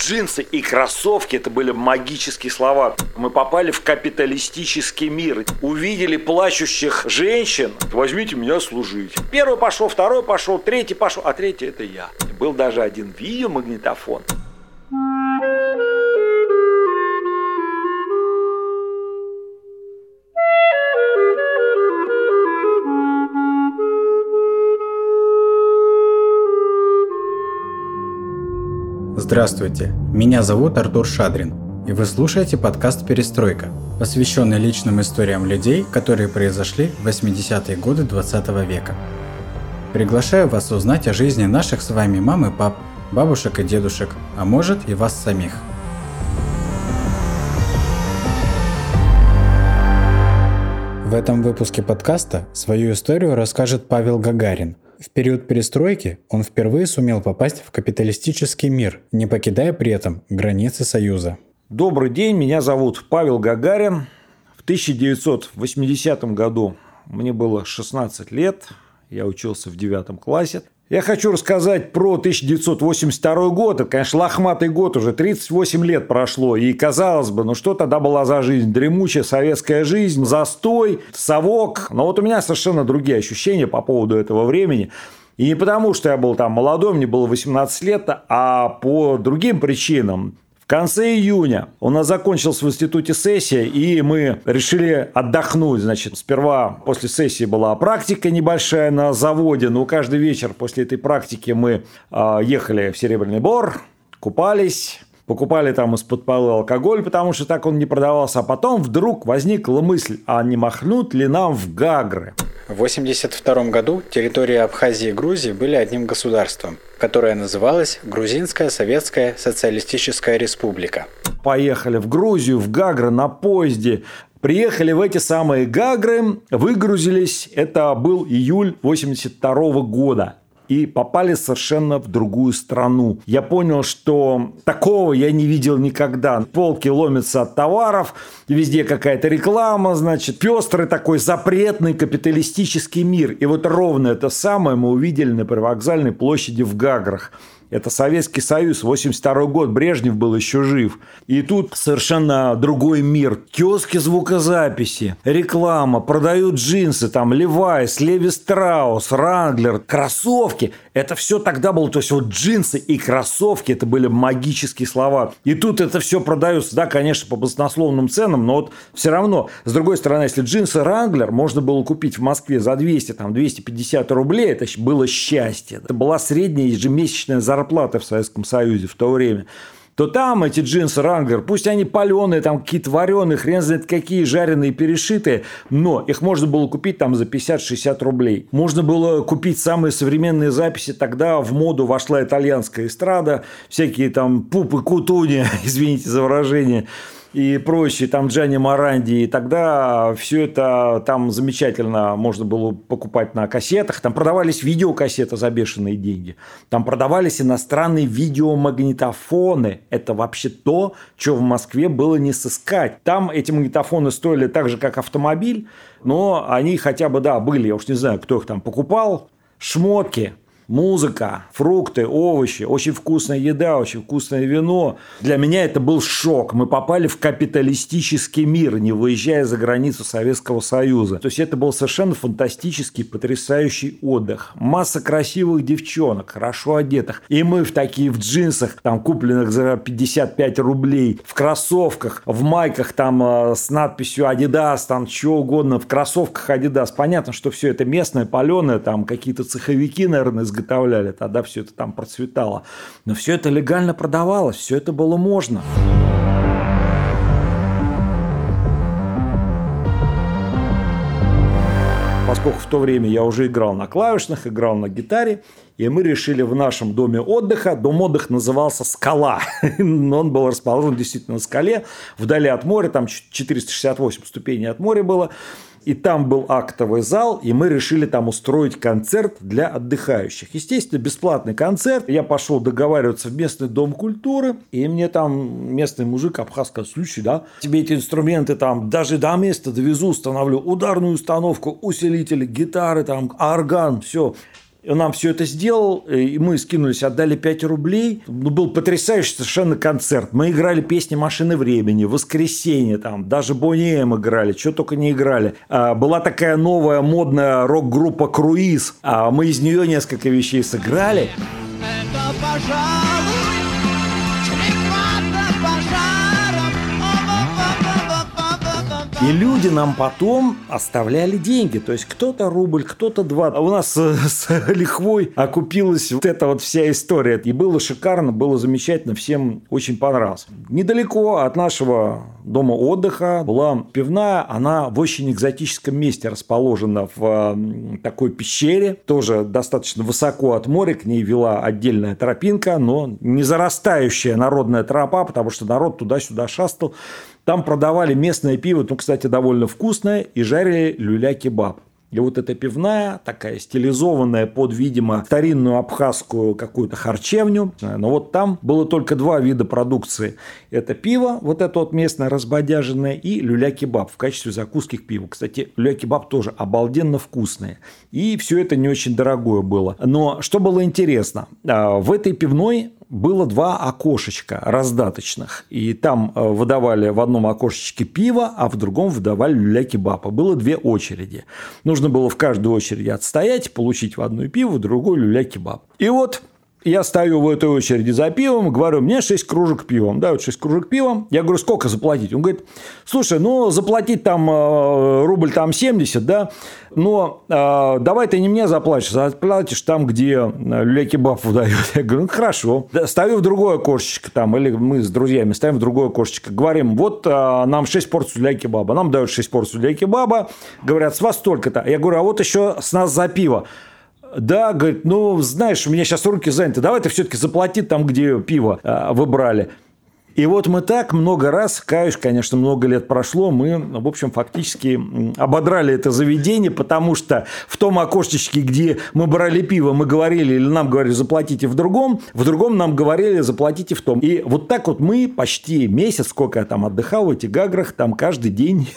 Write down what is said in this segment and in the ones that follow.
джинсы и кроссовки – это были магические слова. Мы попали в капиталистический мир. Увидели плачущих женщин – возьмите меня служить. Первый пошел, второй пошел, третий пошел, а третий – это я. Был даже один видеомагнитофон. Здравствуйте, меня зовут Артур Шадрин, и вы слушаете подкаст «Перестройка», посвященный личным историям людей, которые произошли в 80-е годы 20 века. Приглашаю вас узнать о жизни наших с вами мам и пап, бабушек и дедушек, а может и вас самих. В этом выпуске подкаста свою историю расскажет Павел Гагарин. В период перестройки он впервые сумел попасть в капиталистический мир, не покидая при этом границы Союза. Добрый день, меня зовут Павел Гагарин. В 1980 году мне было 16 лет, я учился в 9 классе. Я хочу рассказать про 1982 год. Это, конечно, лохматый год, уже 38 лет прошло. И, казалось бы, ну что тогда была за жизнь? Дремучая советская жизнь, застой, совок. Но вот у меня совершенно другие ощущения по поводу этого времени. И не потому, что я был там молодой, мне было 18 лет, а по другим причинам. В конце июня у нас закончилась в институте сессия, и мы решили отдохнуть. Значит, сперва после сессии была практика небольшая на заводе, но каждый вечер после этой практики мы ехали в Серебряный Бор, купались, покупали там из-под полы алкоголь, потому что так он не продавался. А потом вдруг возникла мысль, а не махнут ли нам в Гагры? В 1982 году территории Абхазии и Грузии были одним государством, которое называлось Грузинская Советская Социалистическая Республика. Поехали в Грузию, в Гагры на поезде. Приехали в эти самые Гагры, выгрузились. Это был июль 1982 года. И попали совершенно в другую страну. Я понял, что такого я не видел никогда. Полки ломятся от товаров, везде какая-то реклама, значит, пестрый такой запретный капиталистический мир. И вот ровно это самое мы увидели на привокзальной площади в Гаграх. Это Советский Союз, 82 год, Брежнев был еще жив. И тут совершенно другой мир. Киоски звукозаписи, реклама, продают джинсы, там, Levi's, Леви Страус, Wrangler, кроссовки. Это все тогда было, то есть вот джинсы и кроссовки, это были магические слова. И тут это все продается, да, конечно, по баснословным ценам, но вот все равно. С другой стороны, если джинсы Wrangler можно было купить в Москве за 200, там, 250 рублей, это было счастье. Это была средняя ежемесячная зарплаты в Советском Союзе в то время, то там эти джинсы Wrangler, пусть они паленые, там какие-то вареные, хрен знает какие, жареные, перешитые, но их можно было купить там за 50-60 рублей. Можно было купить самые современные записи. Тогда в моду вошла итальянская эстрада, всякие там пупы кутуни, извините за выражение, и прочие, там Джанни Маранди, и тогда все это там замечательно можно было покупать на кассетах, там продавались видеокассеты за бешеные деньги, там продавались иностранные видеомагнитофоны, это вообще то, что в Москве было не сыскать, там эти магнитофоны стоили так же, как автомобиль, но они хотя бы, да, были, я уж не знаю, кто их там покупал, шмотки. Музыка, фрукты, овощи, очень вкусная еда, очень вкусное вино. Для меня это был шок. Мы попали в капиталистический мир, не выезжая за границу Советского Союза. То есть это был совершенно фантастический, потрясающий отдых. Масса красивых девчонок, хорошо одетых. И мы в такие, в джинсах, там, купленных за 55 рублей, в кроссовках, в майках, там, с надписью Adidas, там, чего угодно, в кроссовках Adidas. Понятно, что все это местное, паленое, там, какие-то цеховики, наверное, из изготовляли, тогда все это там процветало. Но все это легально продавалось, все это было можно. Поскольку в то время я уже играл на клавишных, играл на гитаре, и мы решили в нашем доме отдыха, дом отдыха назывался «Скала». Он был расположен действительно на скале, вдали от моря, там 468 ступеней от моря было. И там был актовый зал, и мы решили там устроить концерт для отдыхающих. Естественно, бесплатный концерт. Я пошел договариваться в местный дом культуры, и мне там местный мужик абхаз сказал: слушай, да, тебе эти инструменты там даже до места довезу, установлю ударную установку, усилители, гитары, там, орган, все. Он нам все это сделал, и мы скинулись, отдали 5 рублей. Был потрясающий совершенно концерт. Мы играли песни «Машины времени», «Воскресенье», там, даже «Бонни М» играли, что только не играли. Была такая новая модная рок-группа «Круиз», а мы из нее несколько вещей сыграли. Это, пожалуй, чревато пожаром. И люди нам потом оставляли деньги. То есть кто-то рубль, кто-то два. А у нас с лихвой окупилась вот эта вот вся история. И было шикарно, было замечательно, всем очень понравилось. Недалеко от нашего дома отдыха была пивная. Она в очень экзотическом месте расположена, в такой пещере. Тоже достаточно высоко от моря. К ней вела отдельная тропинка, но не зарастающая народная тропа, потому что народ туда-сюда шастал. Там продавали местное пиво, ну, кстати, довольно вкусное, и жарили люля-кебаб. И вот эта пивная, такая стилизованная под, видимо, старинную абхазскую какую-то харчевню. Но вот там было только два вида продукции. Это пиво, вот это вот местное разбодяженное, и люля-кебаб в качестве закуски к пиву. Кстати, люля-кебаб тоже обалденно вкусные. И все это не очень дорогое было. Но что было интересно, в этой пивной было два окошечка раздаточных. И там выдавали в одном окошечке пиво, а в другом выдавали люля-кебаб. Было две очереди. Нужно было в каждую очередь отстоять, получить в одну пиво, в другую люля-кебаб. И вот я стою в этой очереди за пивом, говорю, мне 6 кружек пивом. Да, вот 6 кружек пивом. Я говорю, сколько заплатить? Он говорит, слушай, ну, заплатить там рубль там 70, да, но давай ты не мне заплатишь, заплатишь там, где люля-кебаб выдают. Я говорю, ну, хорошо. Ставлю в другое окошечко там, или мы с друзьями ставим в другое окошечко. Говорим, вот нам 6 порций люля-кебаба. Нам дают 6 порций люля-кебаба. Говорят, с вас столько-то. Я говорю, а вот еще с нас за пиво. Да, говорит, ну, знаешь, у меня сейчас руки заняты. Давай ты все-таки заплати там, где пиво выбрали. И вот мы так много раз, каюсь, конечно, много лет прошло, мы, в общем, фактически ободрали это заведение, потому что в том окошечке, где мы брали пиво, мы говорили, или нам говорили, заплатите в другом нам говорили, заплатите в том. И вот так вот мы почти месяц, сколько я там отдыхал в этих Гаграх, там каждый день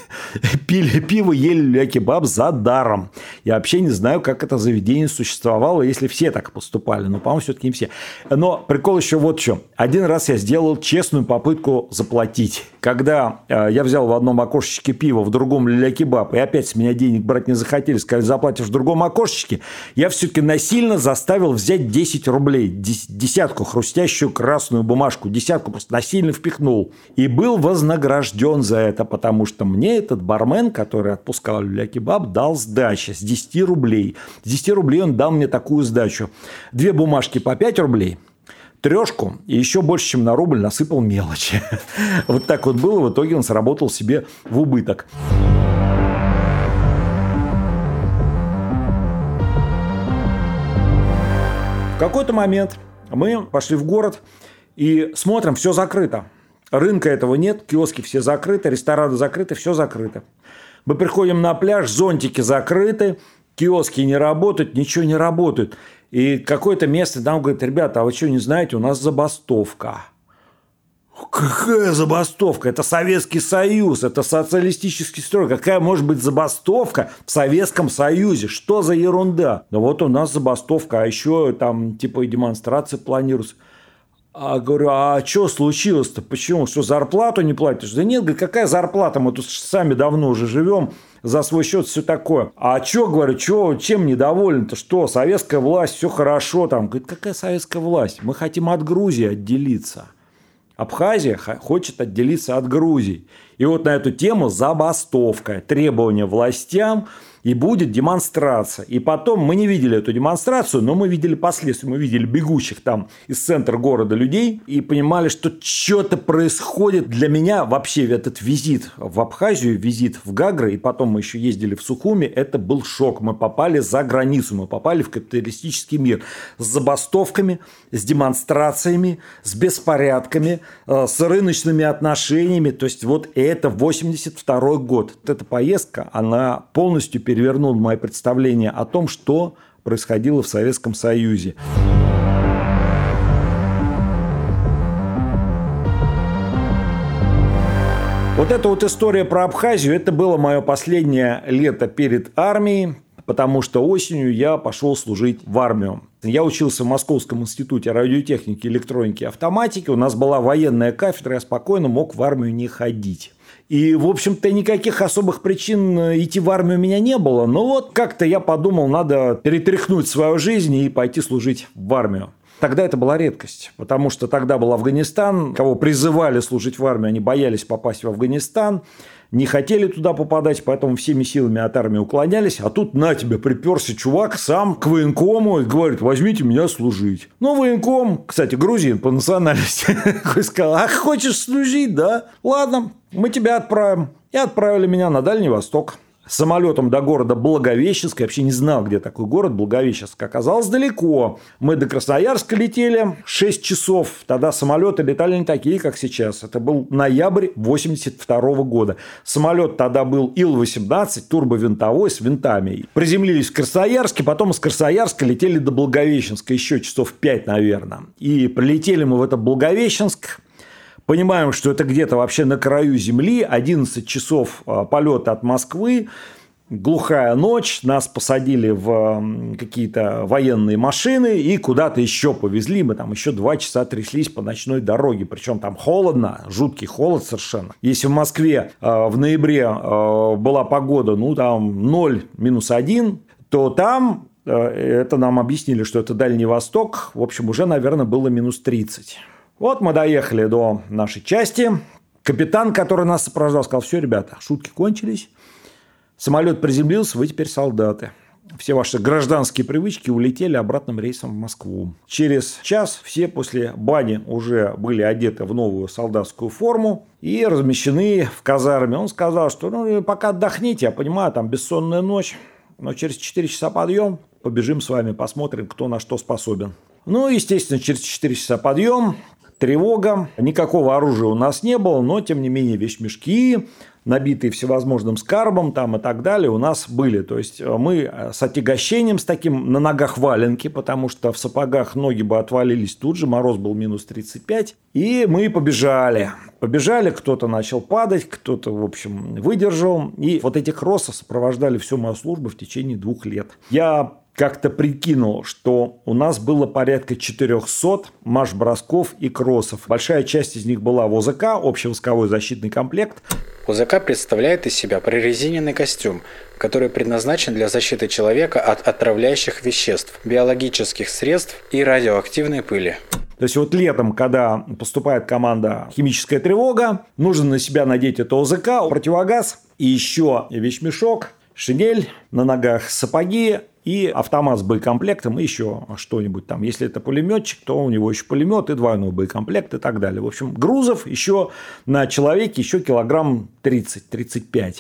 пили пиво, ели люля-кебаб за даром. Я вообще не знаю, как это заведение существовало, если все так поступали, но, по-моему, все-таки не все. Но прикол еще вот в чем. Один раз я сделал честную попытку заплатить. Когда я взял в одном окошечке пиво, в другом люля-кебаб, и опять с меня денег брать не захотели, сказали, заплатишь в другом окошечке, я все-таки насильно заставил взять 10 рублей, десятку, хрустящую красную бумажку, десятку просто насильно впихнул. И был вознагражден за это, потому что мне этот бармен, который отпускал люля-кебаб, дал сдачи с 10 рублей. С 10 рублей он дал мне такую сдачу. 2 бумажки по 5 рублей, трешку и еще больше, чем на рубль, насыпал мелочи. Вот так вот было. В итоге он сработал себе в убыток. В какой-то момент мы пошли в город и смотрим, все закрыто. Рынка этого нет, киоски все закрыты, рестораны закрыты, все закрыто. Мы приходим на пляж, зонтики закрыты, киоски не работают, ничего не работает. И какое-то место нам говорит, ребята, а вы что, не знаете, у нас забастовка. Какая забастовка? Это Советский Союз, это социалистический строй. Какая может быть забастовка в Советском Союзе? Что за ерунда? Да вот у нас забастовка, а еще там типа и демонстрации планируются. А говорю, а что случилось-то? Почему? Что, зарплату не платишь? Да нет, говорит, какая зарплата? Мы тут сами давно уже живем. За свой счет все такое. А что, говорю, чем недоволен-то? Что, советская власть, все хорошо там. Говорит, какая советская власть? Мы хотим от Грузии отделиться. Абхазия хочет отделиться от Грузии. И вот на эту тему забастовка, требования властям, и будет демонстрация. И потом мы не видели эту демонстрацию, но мы видели последствия. Мы видели бегущих там из центра города людей и понимали, что что-то происходит. Для меня вообще этот визит в Абхазию, визит в Гагры, и потом мы еще ездили в Сухуми, это был шок. Мы попали за границу, мы попали в капиталистический мир. С забастовками, с демонстрациями, с беспорядками, с рыночными отношениями. То есть вот это 82 год. Вот эта поездка, она полностью перевернул мое представление о том, что происходило в Советском Союзе. Вот эта вот история про Абхазию, это было мое последнее лето перед армией. потому что осенью я пошел служить в армию. Я учился в Московском институте радиотехники, электроники и автоматики. У нас была военная кафедра, я спокойно мог в армию не ходить. И, в общем-то, никаких особых причин идти в армию у меня не было. Но вот как-то я подумал, надо перетряхнуть свою жизнь и пойти служить в армию. Тогда это была редкость, потому что тогда был Афганистан. Кого призывали служить в армию, они боялись попасть в Афганистан, не хотели туда попадать, поэтому всеми силами от армии уклонялись. А тут на тебя приперся чувак сам к военкому и говорит: возьмите меня служить. Ну, военком, кстати, грузин по национальности, сказал: а хочешь служить, да? Ладно, мы тебя отправим. И отправили меня на Дальний Восток. Самолетом до города Благовещенск. Я вообще не знал, где такой город Благовещенск. Оказалось, далеко. Мы до Красноярска летели 6 часов. Тогда самолеты летали не такие, как сейчас. Это был ноябрь 1982 года. Самолет тогда был Ил-18, турбовинтовой, с винтами. Приземлились в Красноярске. Потом из Красноярска летели до Благовещенска. Еще часов 5, наверное. И прилетели мы в этот Благовещенск. Понимаем, что это где-то вообще на краю земли, 11 часов полета от Москвы, глухая ночь, нас посадили в какие-то военные машины и куда-то еще повезли, мы там еще 2 часа тряслись по ночной дороге, причем там холодно, жуткий холод совершенно. Если в Москве в ноябре была погода, ну там 0, минус 1, то там, это нам объяснили, что это Дальний Восток, в общем уже, наверное, было минус 30. Вот мы доехали до нашей части. Капитан, который нас сопровождал, сказал: все, ребята, шутки кончились. Самолет приземлился, вы теперь солдаты. Все ваши гражданские привычки улетели обратным рейсом в Москву. Через час все после бани уже были одеты в новую солдатскую форму и размещены в казарме. Он сказал, что ну, пока отдохните, я понимаю, там бессонная ночь, но через 4 часа подъем, побежим с вами, посмотрим, кто на что способен. Ну, естественно, через 4 часа подъем. Тревога. Никакого оружия у нас не было, но, тем не менее, вещмешки, набитые всевозможным скарбом там, и так далее, у нас были. То есть, мы с отягощением, с таким на ногах валенки, потому что в сапогах ноги бы отвалились тут же, мороз был минус 35, и мы побежали. Побежали, кто-то начал падать, кто-то, в общем, выдержал. И вот эти кроссы сопровождали всю мою службу в течение 2 лет. Я как-то прикинул, что у нас было порядка 400 марш-бросков и кроссов. Большая часть из них была в ОЗК, общевойсковой защитный комплект. ОЗК представляет из себя прорезиненный костюм, который предназначен для защиты человека от отравляющих веществ, биологических средств и радиоактивной пыли. То есть, вот летом, когда поступает команда «химическая тревога», нужно на себя надеть это ОЗК, противогаз и еще вещмешок, шинель, на ногах сапоги, и автомат с боекомплектом, и еще что-нибудь там. Если это пулеметчик, то у него еще пулемет и двойной боекомплект и так далее. В общем, грузов еще на человеке еще килограмм 30-35.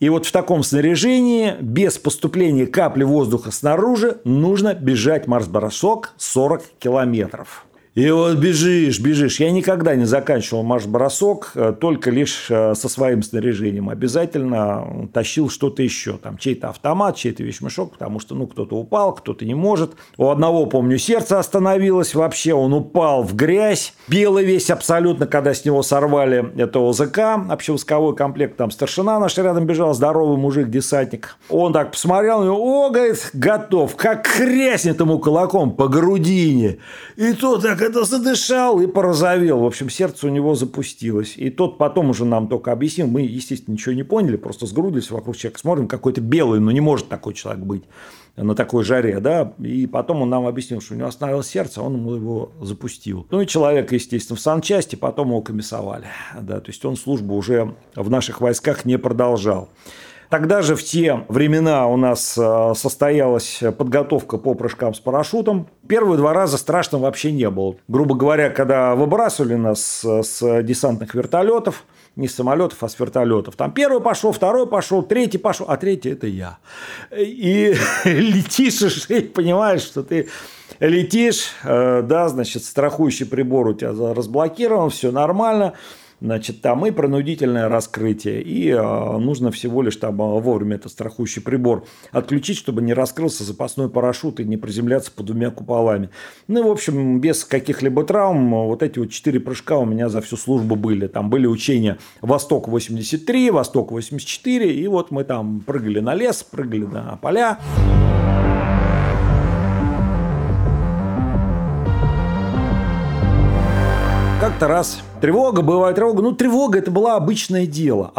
И вот в таком снаряжении, без поступления капли воздуха снаружи, нужно бежать марш-бросок 40 километров. И вот бежишь, бежишь. Я никогда не заканчивал марш-бросок, только лишь со своим снаряжением. Обязательно тащил что-то еще. Там чей-то автомат, чей-то вещмешок, потому что ну, кто-то упал, кто-то не может. У одного, помню, сердце остановилось вообще. Он упал в грязь. Белый весь абсолютно, когда с него сорвали это ОЗК. Общевойсковой комплект. Там старшина наш рядом бежал, здоровый мужик, десантник. Он так посмотрел на него, говорит, готов. Как хряснет ему кулаком по грудине. И тот так это задышал и порозовел. В общем, сердце у него запустилось. И тот потом уже нам только объяснил. Мы, естественно, ничего не поняли. Просто сгрудились вокруг человека. Смотрим, какой-то белый. Но не может такой человек быть на такой жаре. Да? И потом он нам объяснил, что у него остановилось сердце. Он его запустил. Ну, и человека, естественно, в санчасти. Потом его комиссовали. Да? То есть, он службу уже в наших войсках не продолжал. Тогда же в те времена у нас состоялась подготовка по прыжкам с парашютом. Первые 2 раза страшно вообще не было. Грубо говоря, когда выбрасывали нас с десантных вертолетов, не с самолетов, а с вертолетов. Там первый пошел, второй пошел, третий пошел, а третий – это я. И летишь, и понимаешь, что ты летишь, да, значит, страхующий прибор у тебя разблокирован, все нормально. Значит, там и пронудительное раскрытие, и нужно всего лишь там вовремя этот страхующий прибор отключить, чтобы не раскрылся запасной парашют и не приземляться под двумя куполами. Ну, в общем, без каких-либо травм вот эти вот 4 прыжка у меня за всю службу были. Там были учения Восток-83, Восток-84, и вот мы там прыгали на лес, прыгали на поля. Как-то раз тревога, бывает тревога. Ну, тревога – это было обычное дело,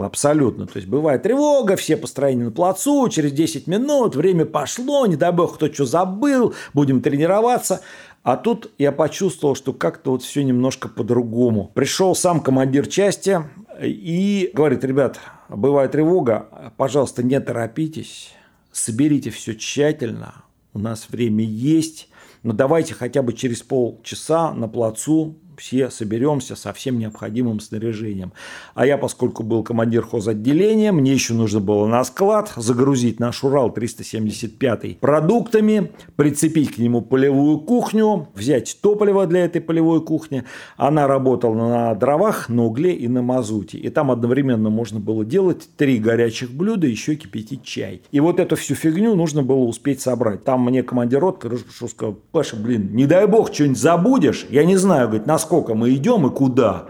абсолютно. То есть, бывает тревога, все построения на плацу, через 10 минут, время пошло, не дай бог, кто что забыл, будем тренироваться. А тут я почувствовал, что как-то вот все немножко по-другому. Пришел сам командир части и говорит: ребят, бывает тревога, пожалуйста, не торопитесь, соберите все тщательно, у нас время есть. Но давайте хотя бы через полчаса на плацу все соберемся со всем необходимым снаряжением. А я, поскольку был командир хозотделения, мне еще нужно было на склад загрузить наш Урал 375 продуктами, прицепить к нему полевую кухню, взять топливо для этой полевой кухни. Она работала на дровах, на угле и на мазуте. И там одновременно можно было делать 3 горячих блюда, еще кипятить чай. И вот эту всю фигню нужно было успеть собрать. Там мне командир ротка сказал: Паша, блин, не дай бог, что-нибудь забудешь. Я не знаю, говорит, насколько мы идем и куда.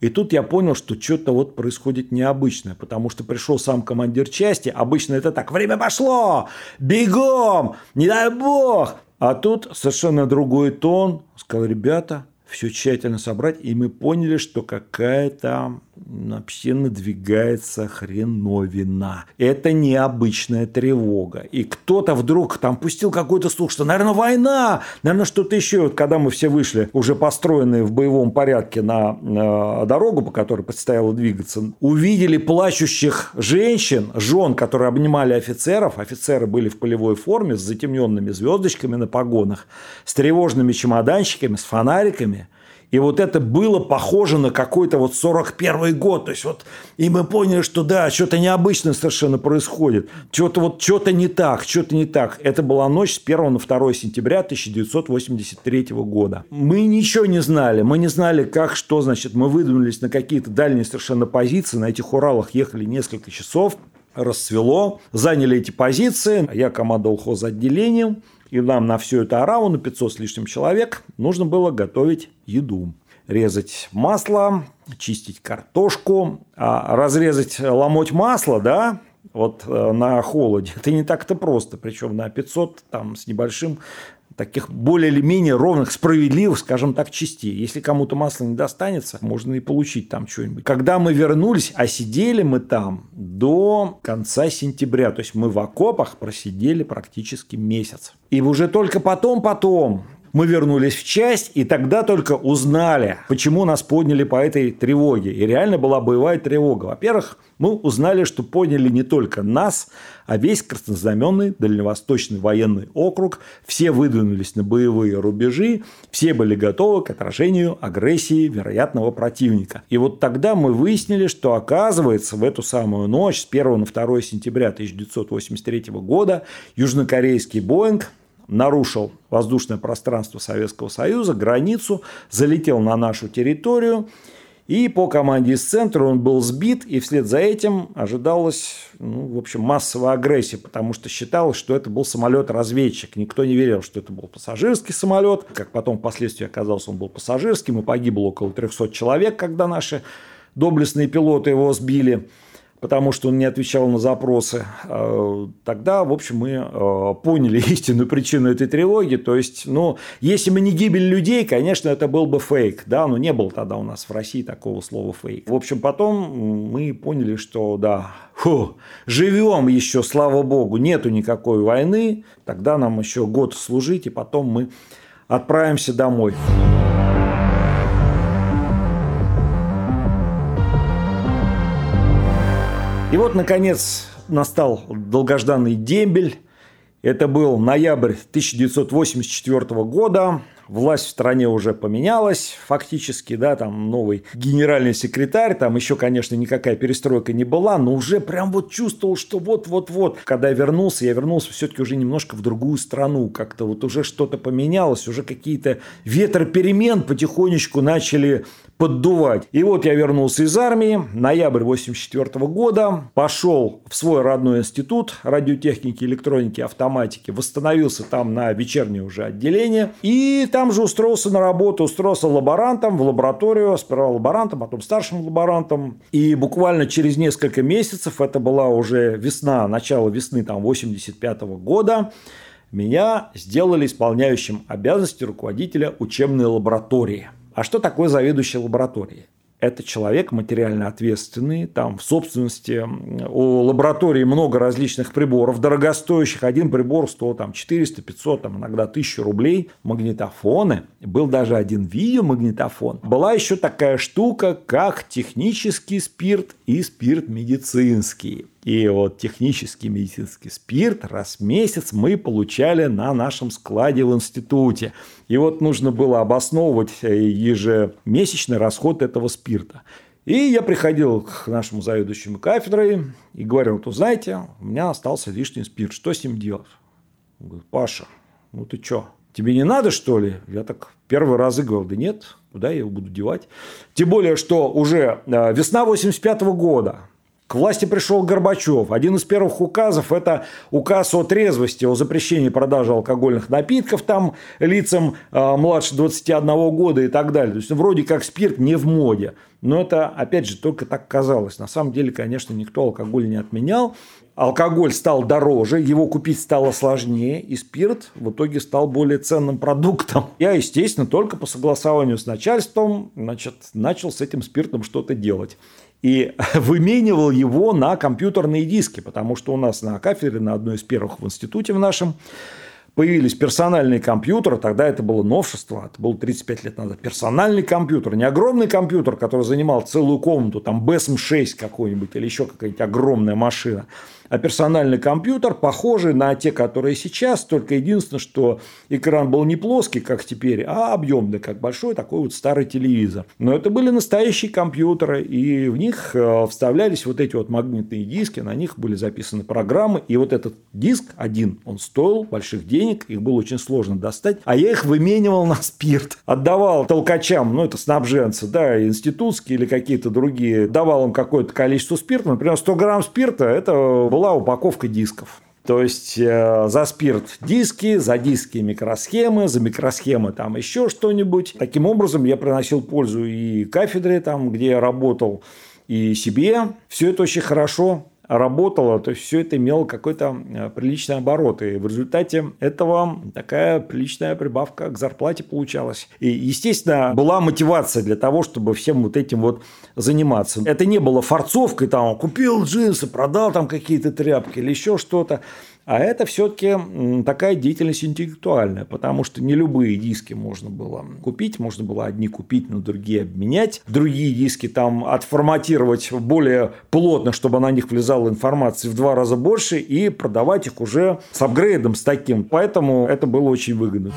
И тут я понял, что что-то вот происходит необычное, потому что пришел сам командир части. Обычно это так: время пошло, бегом, не дай бог. А тут совершенно другой тон. Сказал: ребята, все тщательно собрать. И мы поняли, что какая-то вообще надвигается хреновина. Это необычная тревога. И кто-то вдруг там пустил какой-то слух, что, наверное, война, наверное, что-то еще. Вот когда мы все вышли, уже построенные в боевом порядке на дорогу, по которой предстояло двигаться, увидели плачущих женщин, жен, которые обнимали офицеров. Офицеры были в полевой форме с затемненными звездочками на погонах, с тревожными чемоданчиками, с фонариками. И вот это было похоже на какой-то вот 41-й год. То есть, вот, и мы поняли, что да, что-то необычное совершенно происходит. Что-то вот, что-то не так, что-то не так. Это была ночь с 1 на 2 сентября 1983 года. Мы ничего не знали. Мы не знали, как, что, значит, мы выдвинулись на какие-то дальние совершенно позиции. На этих Уралах ехали несколько часов. Рассвело. Заняли эти позиции. Я командовал хозотделением. И нам на всю эту ораву, на 500 с лишним человек, нужно было готовить еду. Резать масло, чистить картошку, разрезать, ломоть масло, да, вот на холоде. Это не так-то просто. Причем на 500 там, с небольшим, таких более или менее ровных, справедливых, скажем так, частей. Если кому-то масло не достанется, можно и получить там что-нибудь. Когда мы вернулись, а сидели мы там до конца сентября. То есть, мы в окопах просидели практически месяц. И уже только потом... Мы вернулись в часть, и тогда только узнали, почему нас подняли по этой тревоге. И реально была боевая тревога. Во-первых, мы узнали, что подняли не только нас, а весь Краснознаменный Дальневосточный военный округ. Все выдвинулись на боевые рубежи, все были готовы к отражению агрессии вероятного противника. И вот тогда мы выяснили, что, оказывается, в эту самую ночь с 1 на 2 сентября 1983 года южнокорейский «Боинг» нарушил воздушное пространство Советского Союза, границу, залетел на нашу территорию, и по команде из центра он был сбит, и вслед за этим ожидалась, в общем, массовая агрессия, потому что считалось, что это был самолет-разведчик. Никто не верил, что это был пассажирский самолет. Как потом впоследствии оказалось, он был пассажирским, и погибло около 300 человек, когда наши доблестные пилоты его сбили, потому что он не отвечал на запросы. Тогда, в общем, мы поняли истинную причину этой тревоги. То есть, если бы не гибель людей, конечно, это был бы фейк. Да? Но не было тогда у нас в России такого слова фейк. В общем, потом мы поняли, что да, живем еще, слава богу, нету никакой войны. Тогда нам еще год служить, и потом мы отправимся домой. И вот, наконец, настал долгожданный дембель. Это был ноябрь 1984 года. власть в стране уже поменялась фактически, да, там новый генеральный секретарь, там еще, конечно, никакая перестройка не была, но уже прям вот чувствовал, что вот-вот-вот. Когда я вернулся все-таки уже немножко в другую страну, как-то вот уже что-то поменялось, уже какие-то ветры перемен потихонечку начали поддувать. И вот я вернулся из армии, ноябрь 1984 года, пошел в свой родной институт радиотехники, электроники и автоматики, восстановился там на вечернее уже отделение, и там же устроился на работу, устроился лаборантом в лабораторию, сперва лаборантом, потом старшим лаборантом, и буквально через несколько месяцев, это была уже весна, начало весны там 1985 года, меня сделали исполняющим обязанности руководителя учебной лаборатории. А что такое заведующий лабораторией? Это человек материально ответственный, там в собственности у лаборатории много различных приборов, дорогостоящих, один прибор стоил там 400, 500, там, иногда 1000 рублей, магнитофоны, был даже один видеомагнитофон. Была еще такая штука, как технический спирт и спирт медицинский. И вот технический медицинский спирт раз в месяц мы получали на нашем складе в институте. И вот нужно было обосновывать ежемесячный расход этого спирта. И я приходил к нашему заведующему кафедрой и говорил: вот, знаете, у меня остался лишний спирт, что с ним делать? Он говорит: Паша, ну ты что, тебе не надо, что ли? Я так первый раз говорил: да нет, куда я его буду девать? Тем более, что уже весна 1985 года. К власти пришел Горбачев. Один из первых указов – это указ о трезвости, о запрещении продажи алкогольных напитков там лицам младше 21 года и так далее. То есть, вроде как спирт не в моде. Но это, опять же, только так казалось. На самом деле, конечно, никто алкоголь не отменял. Алкоголь стал дороже, его купить стало сложнее, и спирт в итоге стал более ценным продуктом. Я, естественно, только по согласованию с начальством, значит, начал с этим спиртом что-то делать. И выменивал его на компьютерные диски, потому что у нас на кафедре, на одной из первых в институте в нашем, появились персональные компьютеры. Тогда это было новшество, это было 35 лет назад. Персональный компьютер, не огромный компьютер, который занимал целую комнату, там БЭСМ-6 какой-нибудь или еще какая-нибудь огромная машина. А персональный компьютер, похожий на те, которые сейчас, только единственное, что экран был не плоский, как теперь, а объемный, как большой такой вот старый телевизор. Но это были настоящие компьютеры, и в них вставлялись вот эти вот магнитные диски, на них были записаны программы, и вот этот диск один, он стоил больших денег, их было очень сложно достать, а я их выменивал на спирт, отдавал толкачам, ну это снабженцы, да, институтские или какие-то другие, давал им какое-то количество спирта, например, 100 грамм спирта, это была упаковка дисков. То есть, за спирт диски, за диски микросхемы, за микросхемы там еще что-нибудь. Таким образом, я приносил пользу и кафедре, там, где я работал, и себе. Все это очень хорошо работало, то есть, все это имело какой-то приличный оборот. И в результате этого такая приличная прибавка к зарплате получалась. И, естественно, была мотивация для того, чтобы всем вот этим вот заниматься. Это не было форцовкой, там, купил джинсы, продал там какие-то тряпки или еще что-то. А это все-таки такая деятельность интеллектуальная, потому что не любые диски можно было купить. Можно было одни купить, но другие обменять. Другие диски там отформатировать более плотно, чтобы на них влезала информация в 2 раза больше, и продавать их уже с апгрейдом, с таким. Поэтому это было очень выгодно.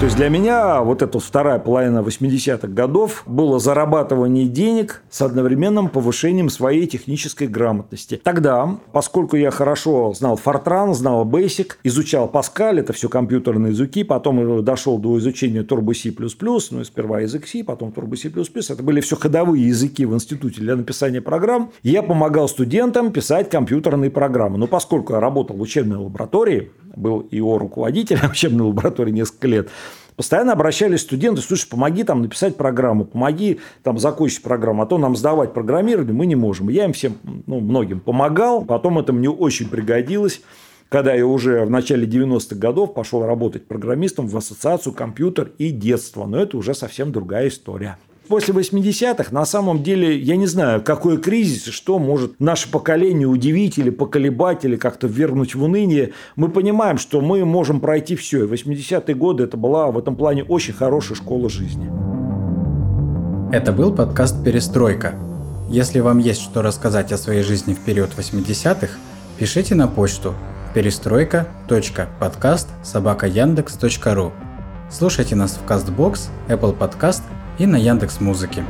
То есть, для меня вот эта вторая половина 80-х годов было зарабатывание денег с одновременным повышением своей технической грамотности. Тогда, поскольку я хорошо знал Fortran, знал Basic, изучал Pascal, это все компьютерные языки, потом дошел до изучения Turbo C++, ну, сперва язык C, потом Turbo C++, это были все ходовые языки в институте для написания программ, я помогал студентам писать компьютерные программы. Но поскольку я работал в учебной лаборатории, был его руководителем учебной лаборатории несколько лет, постоянно обращались студенты: слушай, помоги там написать программу, помоги там закончить программу, а то нам сдавать программирование мы не можем. Я им всем, ну, многим помогал, потом это мне очень пригодилось, когда я уже в начале 90-х годов пошел работать программистом в ассоциацию «Компьютер и детство», но это уже совсем другая история. После 80-х, на самом деле, я не знаю, какой кризис и что может наше поколение удивить или поколебать, или как-то ввергнуть в уныние. Мы понимаем, что мы можем пройти все. И 80-е годы – это была в этом плане очень хорошая школа жизни. Это был подкаст «Перестройка». Если вам есть что рассказать о своей жизни в период 80-х, Пишите на почту perestroika.podcast@yandex.ru. Слушайте нас в Castbox, Apple Podcast и на Яндекс.Музыке.